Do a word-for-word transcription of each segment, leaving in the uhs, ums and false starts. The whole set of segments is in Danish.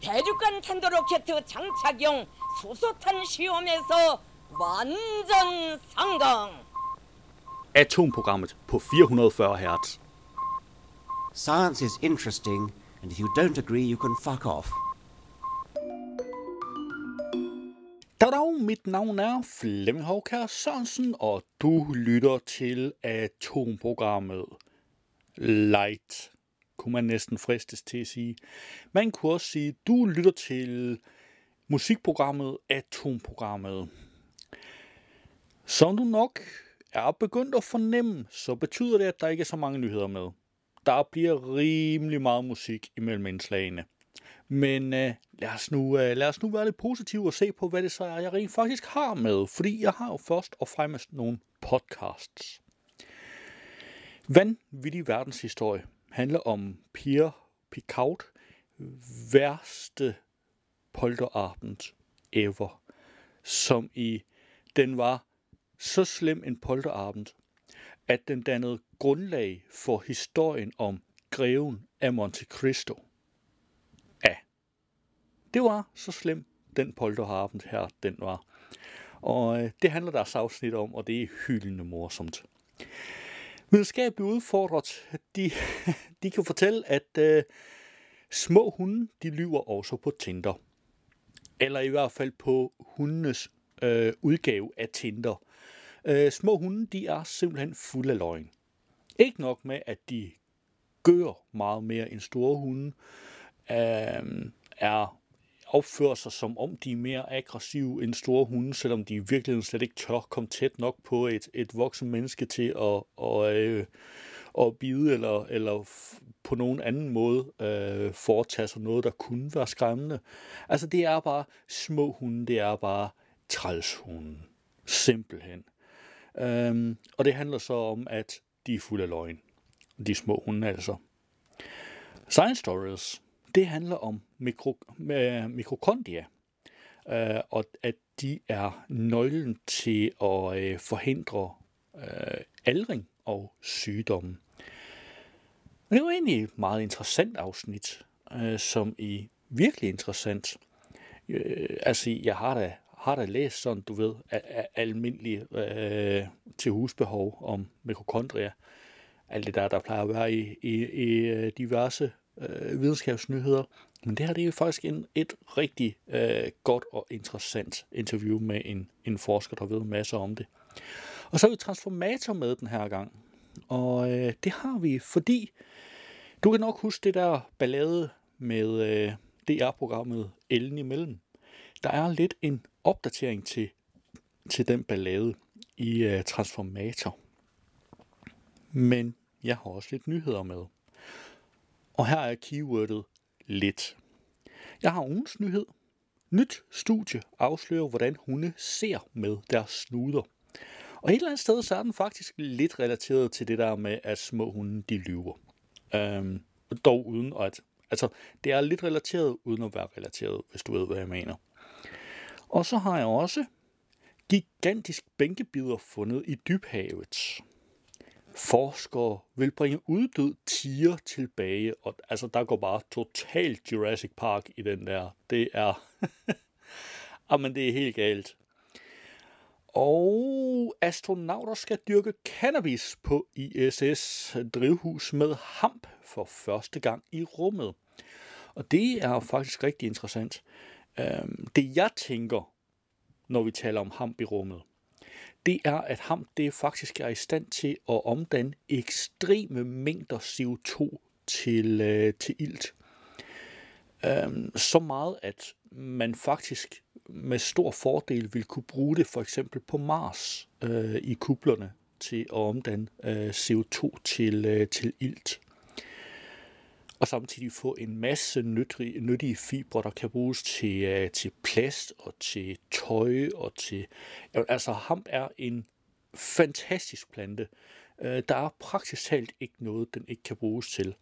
대륙간 탄도 로켓 장착용 수소탄 시험에서 완전 성공. Atomprogrammet på fire hundrede og fyrre hertz. Science is interesting, and if you don't agree, you can fuck off. Goddag, mit navn er Flemminghav Kær Sørensen, og du lytter til Atomprogrammet. Light, kunne man næsten fristes til at sige. Man kunne også sige, du lytter til musikprogrammet Atomprogrammet. Som du nok er begyndt at fornemme, så betyder det, at der ikke er så mange nyheder med. Der bliver rimelig meget musik imellem indslagene. Men øh, lad, os nu, øh, lad os nu være lidt positive og se på, hvad det så er, jeg rent faktisk har med. Fordi jeg har jo først og fremmest nogle podcasts. Vandvittig verdenshistorie handler om Pierre Picaud, værste polterabend ever. Som i, den var så slem en polterabend, at den dannede grundlag for historien om Greven af Monte Cristo. Det var så slem, den polterabend her, den var. Og øh, det handler deres afsnit om, og det er hyldende morsomt. Videnskabet er udfordret. De, de kan fortælle, at øh, små hunde, de lyver også på Tinder. Eller i hvert fald på hundenes øh, udgave af Tinder. Øh, små hunde, de er simpelthen fulde af løgn. Ikke nok med, at de gør meget mere end store hunde. Øh, er... opfører sig, som om de er mere aggressive end store hunde, selvom de i virkeligheden slet ikke tør komme tæt nok på et, et voksen menneske til at, og, øh, at bide eller, eller på nogen anden måde øh, foretage sig noget, der kunne være skræmmende. Altså det er bare små hunde, det er bare trælshunde. Simpelthen. Øhm, og det handler så om, at de er fulde af løgn. De små hunde altså. Science Stories. Det handler om mikro, øh, mikrokondria, øh, og at de er nøglen til at øh, forhindre øh, aldring og sygdomme. Men det var egentlig et meget interessant afsnit, øh, som i virkelig interessant. Øh, altså, jeg har da, har da læst sådan, du ved, almindelige øh, til husbehov om mikrokondria. Alt det der, der plejer at være i, i, i diverse Øh, videnskabsnyheder, men det her det er jo faktisk en, et rigtig øh, godt og interessant interview med en, en forsker, der ved masser om det. Og så er vi Transformator med den her gang, og øh, det har vi, fordi du kan nok huske det der ballade med øh, D R-programmet Ellen imellem. Der er lidt en opdatering til, til den ballade i øh, Transformator, men jeg har også lidt nyheder med. Og her er keywordet lidt. Jeg har ugens nyhed. Nyt studie afslører, hvordan hunde ser med deres snuder. Og et eller andet sted, så er den faktisk lidt relateret til det der med, at små hunde, de lyver. Øhm, dog uden at... Altså, det er lidt relateret, uden at være relateret, hvis du ved, hvad jeg mener. Og så har jeg også gigantisk bænkebider fundet i dybhavet. Forskere vil bringe uddød tiger tilbage, og altså, der går bare totalt Jurassic Park i den der. Det er... Jamen, det er helt galt. Og astronauter skal dyrke cannabis på I S S drivhus med hamp for første gang i rummet. Og det er faktisk rigtig interessant. Det jeg tænker, når vi taler om hamp i rummet, det er, at ham det faktisk er i stand til at omdanne ekstreme mængder C O to til, øh, til ilt. Øhm, så meget, at man faktisk med stor fordel vil kunne bruge det for eksempel på Mars øh, i kuplerne til at omdanne øh, C O to til, øh, til ilt. Og samtidig få en masse nyttige, nyttige fibre, der kan bruges til, uh, til plast og til tøj og til... Altså, hamp er en fantastisk plante. Uh, der er praktisk talt ikke noget, den ikke kan bruges til.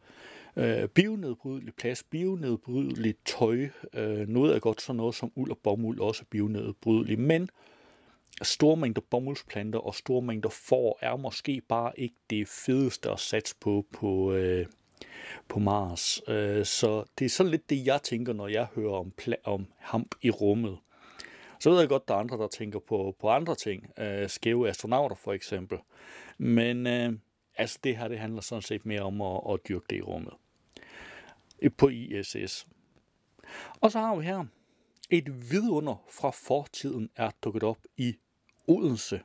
Uh, bionedbrydelig plast, bionedbrydeligt tøj. Uh, noget er godt, sådan noget som uld og bomuld også er bionedbrydeligt. Men store mængder bomuldsplanter og store mængder får er måske bare ikke det fedeste at satse på på... Uh, på Mars. Øh, så det er sådan lidt det, jeg tænker, når jeg hører om, pla- om hamp i rummet. Så ved jeg godt, der er andre, der tænker på, på andre ting. Øh, skæve astronauter for eksempel. Men øh, altså det her, det handler sådan set mere om at, at dyrke det i rummet. På I S S. Og så har vi her et vidunder fra fortiden er dukket op i Odense.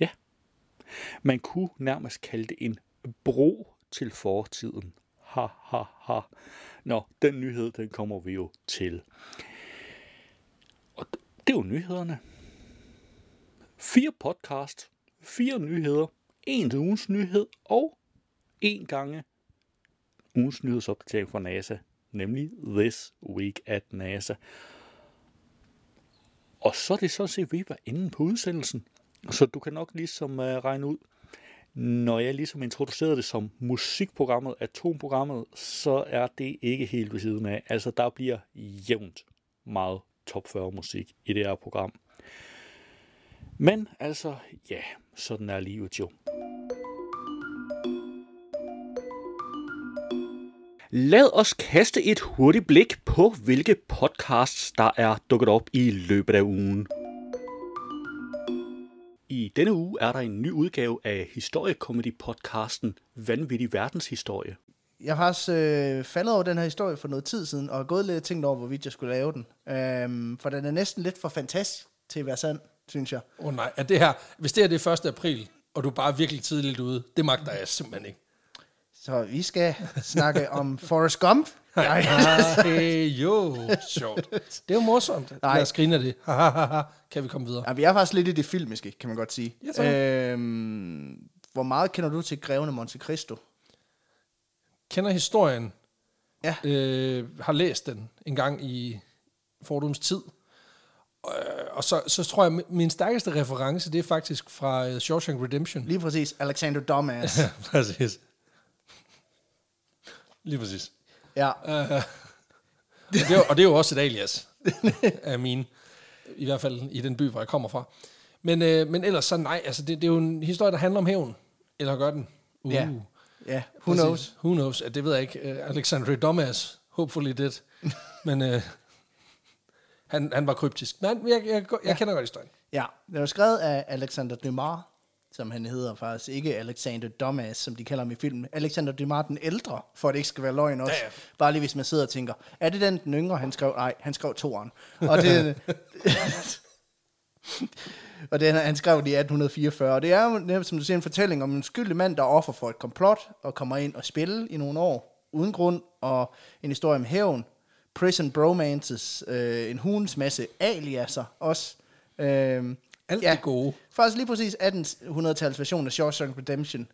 Ja. Man kunne nærmest kalde det en bro til fortiden. Ha, ha, ha. Nå, den nyhed, den kommer vi jo til. Og det er jo nyhederne. Fire podcast, fire nyheder, en til ugens nyhed og en gange ugens nyhedsopdatering fra NASA, nemlig This Week at NASA. Og så er det så set, vi var inde på udsendelsen, så du kan nok ligesom uh, regne ud, når jeg ligesom introducerede det som musikprogrammet, atomprogrammet, så er det ikke helt ved siden af. Altså der bliver jævnt meget top fyrre musik i det her program. Men altså, ja, sådan er livet jo. Lad os kaste et hurtigt blik på, hvilke podcasts, der er dukket op i løbet af ugen. I denne uge er der en ny udgave af historiekomedy-podcasten Vandvittig verdenshistorie. Jeg har også øh, faldet over den her historie for noget tid siden, og har gået lidt og tænkt over, hvorvidt jeg skulle lave den. Øhm, for den er næsten lidt for fantastisk til at være sand, synes jeg. Åh oh nej, er det her, hvis det er det første april, og du er bare virkelig tidligt ude, det magter jeg simpelthen ikke. Så vi skal snakke om Forrest Gump. Nej, hey, jo, sjovt. Det er jo morsomt. Nej. Lad os grine af det. Kan vi komme videre? Ja, vi er faktisk lidt i det filmiske, kan man godt sige. Ja, øhm, hvor meget kender du til Greven af Monte Cristo? Kender historien. Ja. Øh, har læst den en gang i fordums tid. Og så, så tror jeg, min stærkeste reference, det er faktisk fra The Shawshank Redemption. Lige præcis. Alexandre Dumas. Ja, præcis. Lige præcis. Ja. Uh, og, det er, og det er jo også et alias af mine. I hvert fald i den by, hvor jeg kommer fra. Men, øh, men ellers så nej. Altså det, det er jo en historie, der handler om hævn. Eller gør den? Uh. Yeah. Yeah. Who knows? knows? Who knows? Det ved jeg ikke. Uh, Alexandre Dumas. Hopefully det. Men øh, han, han var kryptisk. Men jeg, jeg, jeg, jeg ja. kender godt historien. Ja. Det var skrevet af Alexander de Martin, som han hedder faktisk, ikke Alexander Dumas, som de kalder ham i filmen. Alexander de Martin ældre, for at det ikke skal være løgn også. Ja, ja. Bare lige hvis man sidder og tænker, er det den, den yngre, han skrev? Nej, han skrev toeren. Og det, og det han skrev det i atten fireogfyrre. Og det er, som du siger, en fortælling om en skyldig mand, der offer for et komplot, og kommer ind og spiller i nogle år, uden grund, og en historie om hævn, prison bromances, øh, en hulens masse aliaser også, øh, alt ja, det gode. Faktisk lige præcis atten hundrede-tals version af Shawshank Redemption,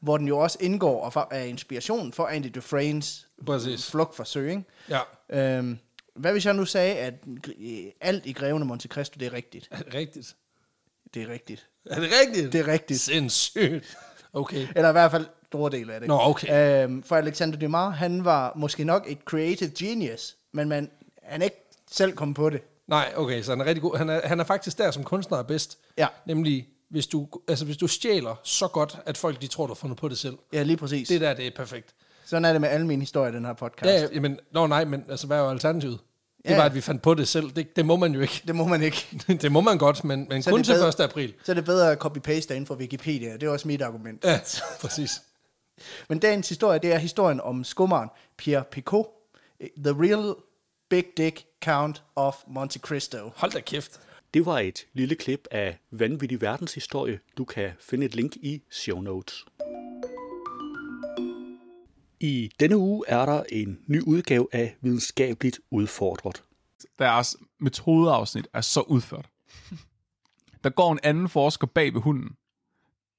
hvor den jo også indgår og er inspiration for Andy Dufresnes flugt fra sø. Ja. Øhm, hvad hvis jeg nu sagde, at alt i Greven af Monte Cristo, det er rigtigt? Er det rigtigt? Det er rigtigt. Er det rigtigt? Det er rigtigt. Sindssygt. Okay. Eller i hvert fald store dele af det. Nå, okay. Øhm, for Alexander Dumas, han var måske nok et creative genius, men man, han ikke selv kom på det. Nej, okay, så han er rigtig god. Han er, han er faktisk der, som kunstner er bedst. Ja. Nemlig, hvis du, altså, hvis du stjæler så godt, at folk de tror, du har fundet på det selv. Ja, lige præcis. Det der, det er perfekt. Sådan er det med alle mine historier, den her podcast. Ja, men, nå nej, men altså, hvad er jo alternativet? Ja. Det var, at vi fandt på det selv. Det, det må man jo ikke. Det må man ikke. Det må man godt, men, men kun til første april. Så er det bedre at copy-paste inden for Wikipedia. Det er også mit argument. Ja, præcis. Men dagens historie, det er historien om skummeren Pierre Picaud. The real big dick Count of Monte Cristo. Hold da kæft. Det var et lille klip af Vanvittig verdenshistorie. Du kan finde et link i show notes. I denne uge er der en ny udgave af Videnskabeligt udfordret. Deres metodeafsnit er så udført. Der går en anden forsker bag ved hunden.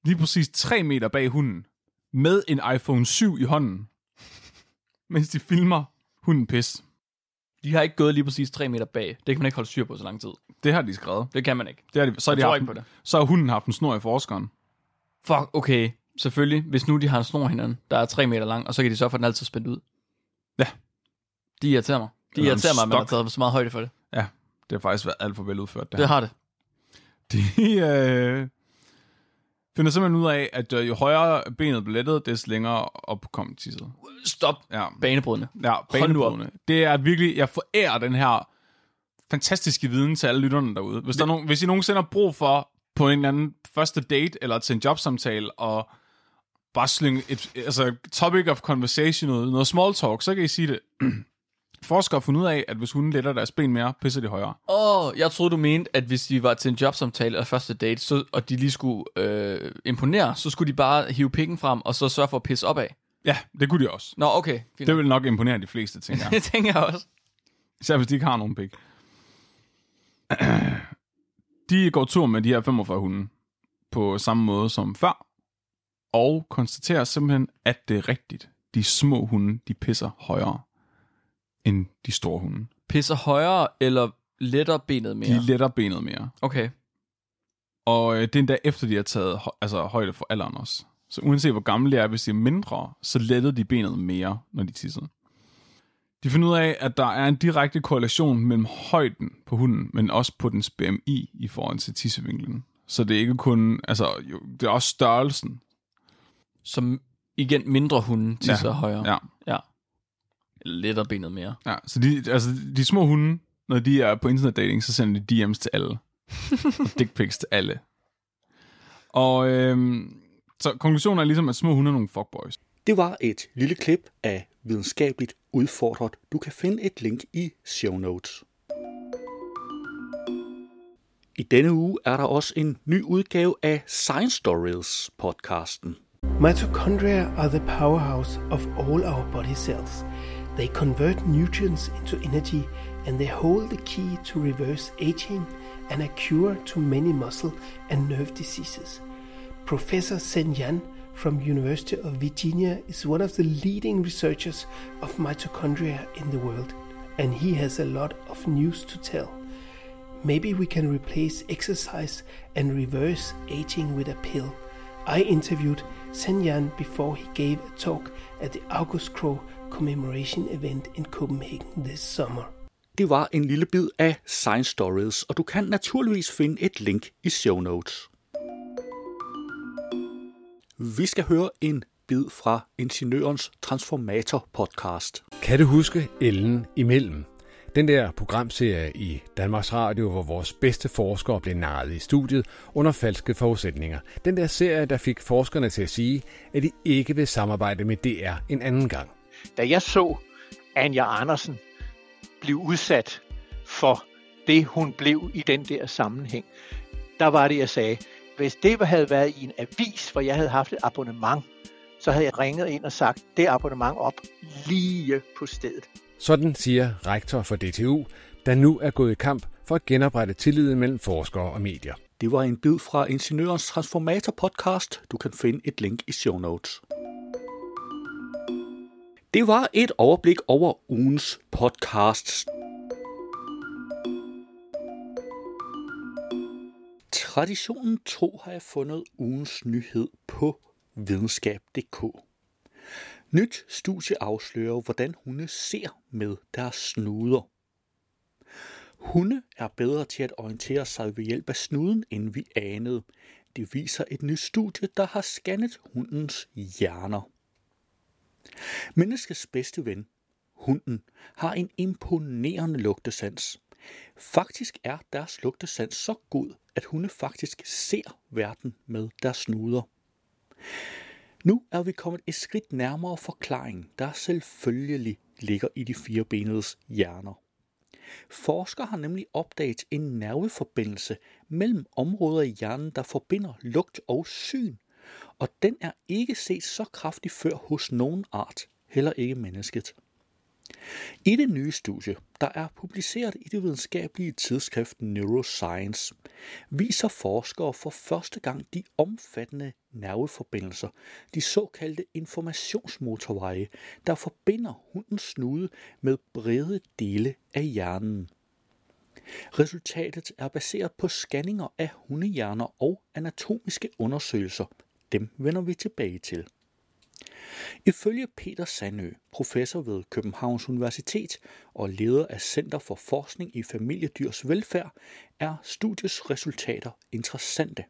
Lige præcis tre meter bag hunden. Med en iPhone syv i hånden. Mens de filmer hunden pis. De har ikke gået lige præcis tre meter bag. Det kan man ikke holde styr på så lang tid. Det har de skrevet. Det kan man ikke. Det har de, så har de haft, ikke på det. Så har hunden haft en snor i forskeren. Fuck, okay. Selvfølgelig. Hvis nu de har en snor hinanden, der er tre meter lang, og så kan de sørge for, at den altid spændt ud. Ja. De irriterer mig. De irriterer mig, stok. At man har taget så meget højde for det. Ja, det har faktisk været alt for veludført. Det, det har det. De, øh... finder simpelthen ud af, at jo højere benet blev lettet, des længere op kom tisset. Stop. Ja. Banebrydende. Ja, banebrydende. Det er virkelig, jeg forærer den her fantastiske viden til alle lytterne derude. Hvis, der er nogen, hvis I nogensinde har brug for på en eller anden første date eller til en jobsamtale og bare slynge et altså, topic of conversation, noget, noget small talk, så kan I sige det. Forskere har fundet ud af, at hvis hunden letter deres ben mere, pisser de højere. Åh, oh, jeg troede, du mente, at hvis de var til en jobsamtale eller første date, så, og de lige skulle øh, imponere, så skulle de bare hive pikken frem, og så sørge for at pisse opad. Ja, det kunne de også. Nå, okay. Fint. Det vil nok imponere de fleste, tænker jeg. Det tænker jeg også. Især hvis de ikke har nogen pik. De går tur med de her femogfyrre hunde på samme måde som før, og konstaterer simpelthen, at det er rigtigt. De små hunde, de pisser højere end de store hunde. Pisser højere eller letter benet mere? De letter benet mere. Okay. Og det er endda efter, de har taget altså, højde for alderen også. Så uanset hvor gamle de er, hvis de er mindre, så letter de benet mere, når de tissede. De finder ud af, at der er en direkte korrelation mellem højden på hunden, men også på dens B M I i forhold til tissevinklen. Så det er ikke kun, altså jo, det er også størrelsen. Som igen mindre hunde tisser ja, højere. Ja. Ja. Letter benet mere. Ja, så de, altså, de små hunde, når de er på internetdating, så sender de D M's til alle. Og dick pics til alle. Og øhm, så konklusionen er ligesom, at små hunde er nogle fuckboys. Det var et lille klip af Videnskabeligt Udfordret. Du kan finde et link i show notes. I denne uge er der også en ny udgave af Science Stories podcasten. Mitochondria are the powerhouse of all our body cells. They convert nutrients into energy, and they hold the key to reverse aging and a cure to many muscle and nerve diseases. Professor Sen Yan from University of Virginia is one of the leading researchers of mitochondria in the world, and he has a lot of news to tell. Maybe we can replace exercise and reverse aging with a pill. I interviewed Sen Yan before he gave a talk at the August Crow commemoration event in Copenhagen this summer. Det var en lille bid af Science Stories, og du kan naturligvis finde et link i show notes. Vi skal høre en bid fra Ingeniørens Transformator podcast. Kan du huske Ellen imellem? Den der programserie i Danmarks Radio, hvor vores bedste forskere blev narret i studiet under falske forudsætninger. Den der serie, der fik forskerne til at sige, at de ikke vil samarbejde med D R en anden gang. Da jeg så Anja Andersen blive udsat for det, hun blev i den der sammenhæng, der var det, jeg sagde, hvis det havde været i en avis, hvor jeg havde haft et abonnement, så havde jeg ringet ind og sagt, det abonnement op lige på stedet. Sådan siger rektor for D T U, der nu er gået i kamp for at genoprette tilliden mellem forskere og medier. Det var en bid fra Ingeniørens Transformator podcast. Du kan finde et link i show notes. Det var et overblik over ugens podcasts. Traditionen tro har jeg fundet ugens nyhed på videnskab punktum d k. Nyt studie afslører, hvordan hunde ser med deres snuder. Hunde er bedre til at orientere sig ved hjælp af snuden, end vi anede. Det viser et nyt studie, der har scannet hundens hjerner. Menneskets bedste ven, hunden, har en imponerende lugtesans. Faktisk er deres lugtesans så god, at hunde faktisk ser verden med deres snuder. Nu er vi kommet et skridt nærmere forklaringen, der selvfølgelig ligger i de firebenedes hjerner. Forskere har nemlig opdaget en nerveforbindelse mellem områder i hjernen, der forbinder lugt og syn, og den er ikke set så kraftig før hos nogen art, heller ikke mennesket. I det nye studie, der er publiceret i det videnskabelige tidsskrift Neuroscience, viser forskere for første gang de omfattende nerveforbindelser, de såkaldte informationsmotorveje, der forbinder hundens snude med brede dele af hjernen. Resultatet er baseret på scanninger af hundehjerner og anatomiske undersøgelser. Dem vender vi tilbage til. Ifølge Peter Sandø, professor ved Københavns Universitet og leder af Center for Forskning i Familiedyrs Velfærd, er studiets resultater interessante.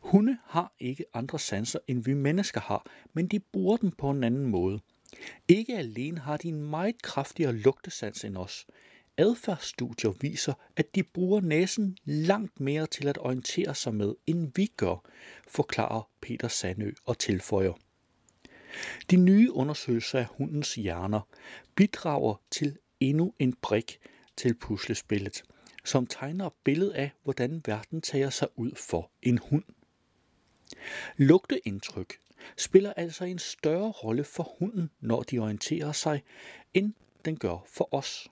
Hunde har ikke andre sanser, end vi mennesker har, men de bruger dem på en anden måde. Ikke alene har de en meget kraftigere lugtesans end os. Adfærdsstudier viser, at de bruger næsen langt mere til at orientere sig med, end vi gør, forklarer Peter Sandø og tilføjer. De nye undersøgelser af hundens hjerner bidrager til endnu en brik til puslespillet, som tegner et billede af, hvordan verden tager sig ud for en hund. Lugteindtryk spiller altså en større rolle for hunden, når de orienterer sig, end den gør for os.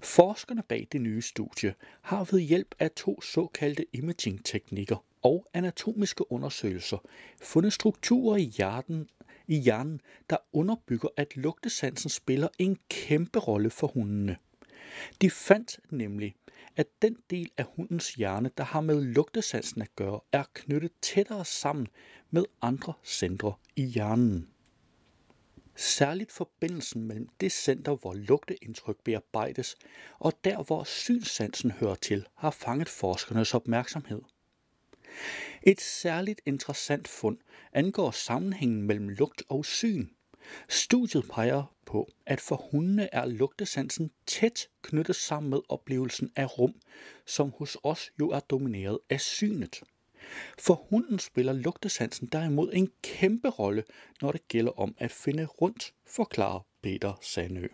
Forskerne bag det nye studie har ved hjælp af to såkaldte imaging-teknikker og anatomiske undersøgelser fundet strukturer i hjernen, i hjernen, der underbygger, at lugtesansen spiller en kæmpe rolle for hundene. De fandt nemlig, at den del af hundens hjerne, der har med lugtesansen at gøre, er knyttet tættere sammen med andre centre i hjernen. Særligt forbindelsen mellem det center, hvor lugteindtryk bearbejdes, og der, hvor synssansen hører til, har fanget forskernes opmærksomhed. Et særligt interessant fund angår sammenhængen mellem lugt og syn. Studiet peger på, at for hundene er lugtesansen tæt knyttet sammen med oplevelsen af rum, som hos os jo er domineret af synet. For hunden spiller lugtesansen derimod en kæmpe rolle, når det gælder om at finde rundt, forklarer Peter Sandø.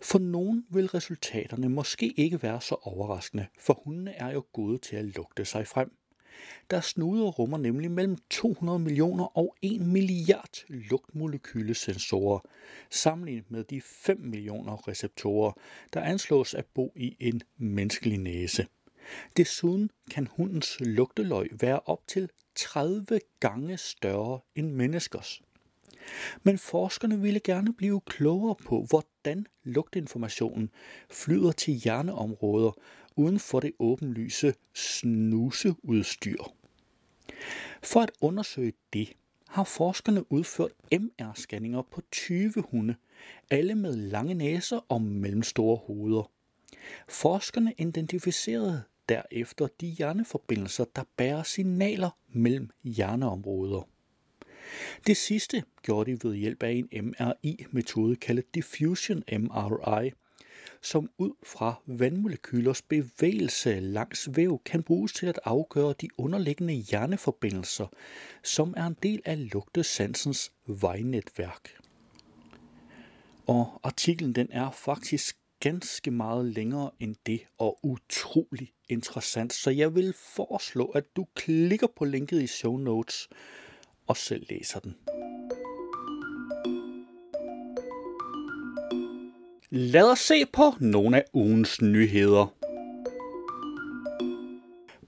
For nogen vil resultaterne måske ikke være så overraskende, for hundene er jo gode til at lugte sig frem. Der snuder rummer nemlig mellem to hundrede millioner og en milliard lugtmolekylesensorer, sammenlignet med de fem millioner receptorer, der anslås at bo i en menneskelig næse. Desuden kan hundens lugteløg være op til tredive gange større end menneskers. Men forskerne ville gerne blive klogere på, hvordan lugtinformationen flyder til hjerneområder uden for det åbenlyse snuseudstyr. For at undersøge det, har forskerne udført M R-scanninger på tyve hunde, alle med lange næser og mellemstore hoveder. Forskerne identificerede derefter de hjerneforbindelser, der bærer signaler mellem hjerneområder. Det sidste gjorde de ved hjælp af en M R I-metode kaldet diffusion M R I, som ud fra vandmolekylers bevægelse langs væv kan bruges til at afgøre de underliggende hjerneforbindelser, som er en del af lugtesansens vejnetværk. Og artiklen den er faktisk ganske meget længere end det, og utrolig interessant, så jeg vil foreslå, at du klikker på linket i show notes og selv læser den. Lad os se på nogle af ugens nyheder.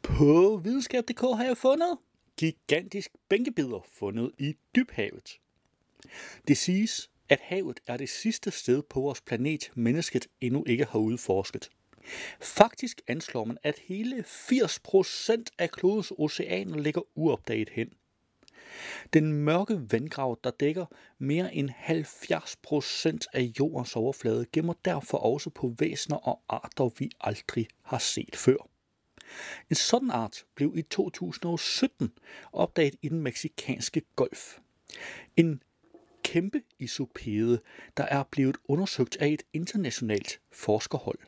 På videnskab punktum d k har jeg fundet gigantisk bænkebider fundet i dybhavet. Det siges, at havet er det sidste sted på vores planet, mennesket endnu ikke har udforsket. Faktisk anslår man, at hele firs procent af klodens oceaner ligger uopdaget hen. Den mørke vandgrav, der dækker mere end halvfjerds procent af jordens overflade, gemmer derfor også på væsener og arter, vi aldrig har set før. En sådan art blev i to tusind sytten opdaget i den mexikanske golf. En kæmpe isopede, der er blevet undersøgt af et internationalt forskerhold.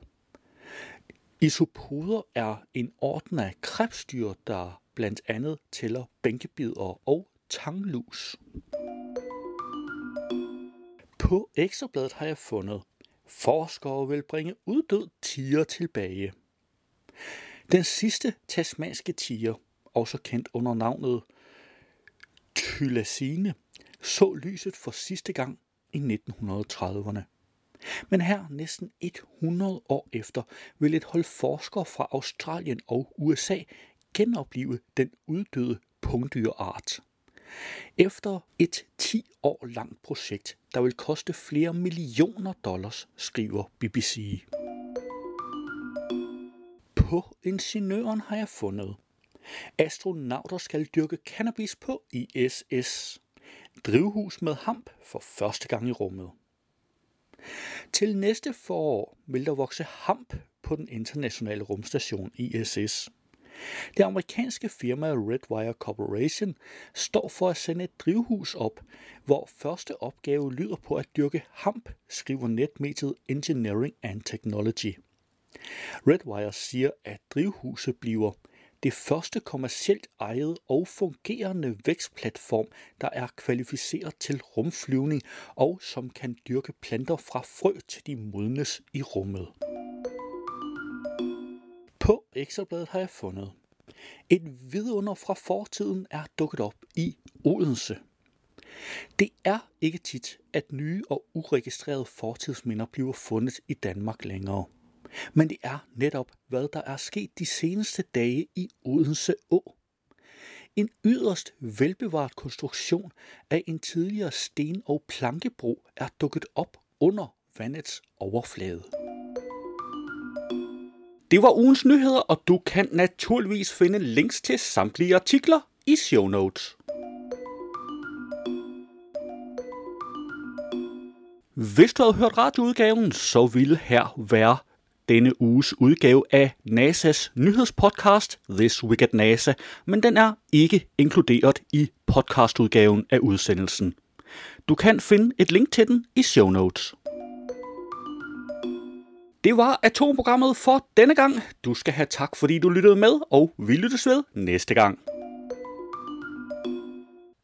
Isopoder er en orden af krebsdyr, der blandt andet tæller bænkebidere og tanglus. På Ekstrabladet har jeg fundet, forskere vil bringe uddød tiger tilbage. Den sidste tasmanske tiger, også kendt under navnet thylacine, så lyset for sidste gang i nitten trediverne. Men her næsten hundrede år efter vil et hold forskere fra Australien og U S A genopleve den uddøde pungdyrart. Efter et ti år langt projekt, der vil koste flere millioner dollars, skriver B B C. På Ingeniøren har jeg fundet, astronauter skal dyrke cannabis på I S S. Drivhus med hamp for første gang i rummet. Til næste forår vil der vokse hamp på den internationale rumstation I S S. Det amerikanske firma Redwire Corporation står for at sende et drivhus op, hvor første opgave lyder på at dyrke hamp, skriver netmediet Engineering and Technology. Redwire siger, at drivhuset bliver det første kommercielt ejet og fungerende vækstplatform, der er kvalificeret til rumflyvning og som kan dyrke planter fra frø til de modnes i rummet. På Ekstrabladet har jeg fundet: et vidunder fra fortiden er dukket op i Odense. Det er ikke tit, at nye og uregistrerede fortidsminder bliver fundet i Danmark længere. Men det er netop, hvad der er sket de seneste dage i Odense Å. En yderst velbevaret konstruktion af en tidligere sten- og plankebro er dukket op under vandets overflade. Det var ugens nyheder, og du kan naturligvis finde links til samtlige artikler i show notes. Hvis du havde hørt radioudgaven, så ville her være denne uges udgave af NASAs nyhedspodcast, This Week at NASA, men den er ikke inkluderet i podcastudgaven af udsendelsen. Du kan finde et link til den i show notes. Det var Atomprogrammet for denne gang. Du skal have tak, fordi du lyttede med, og vi lyttes ved næste gang.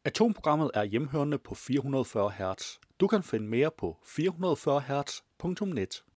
Atomprogrammet er hjemhørende på fire hundrede og fyrre hertz. Du kan finde mere på fire hundrede og fyrre hertz punktum net.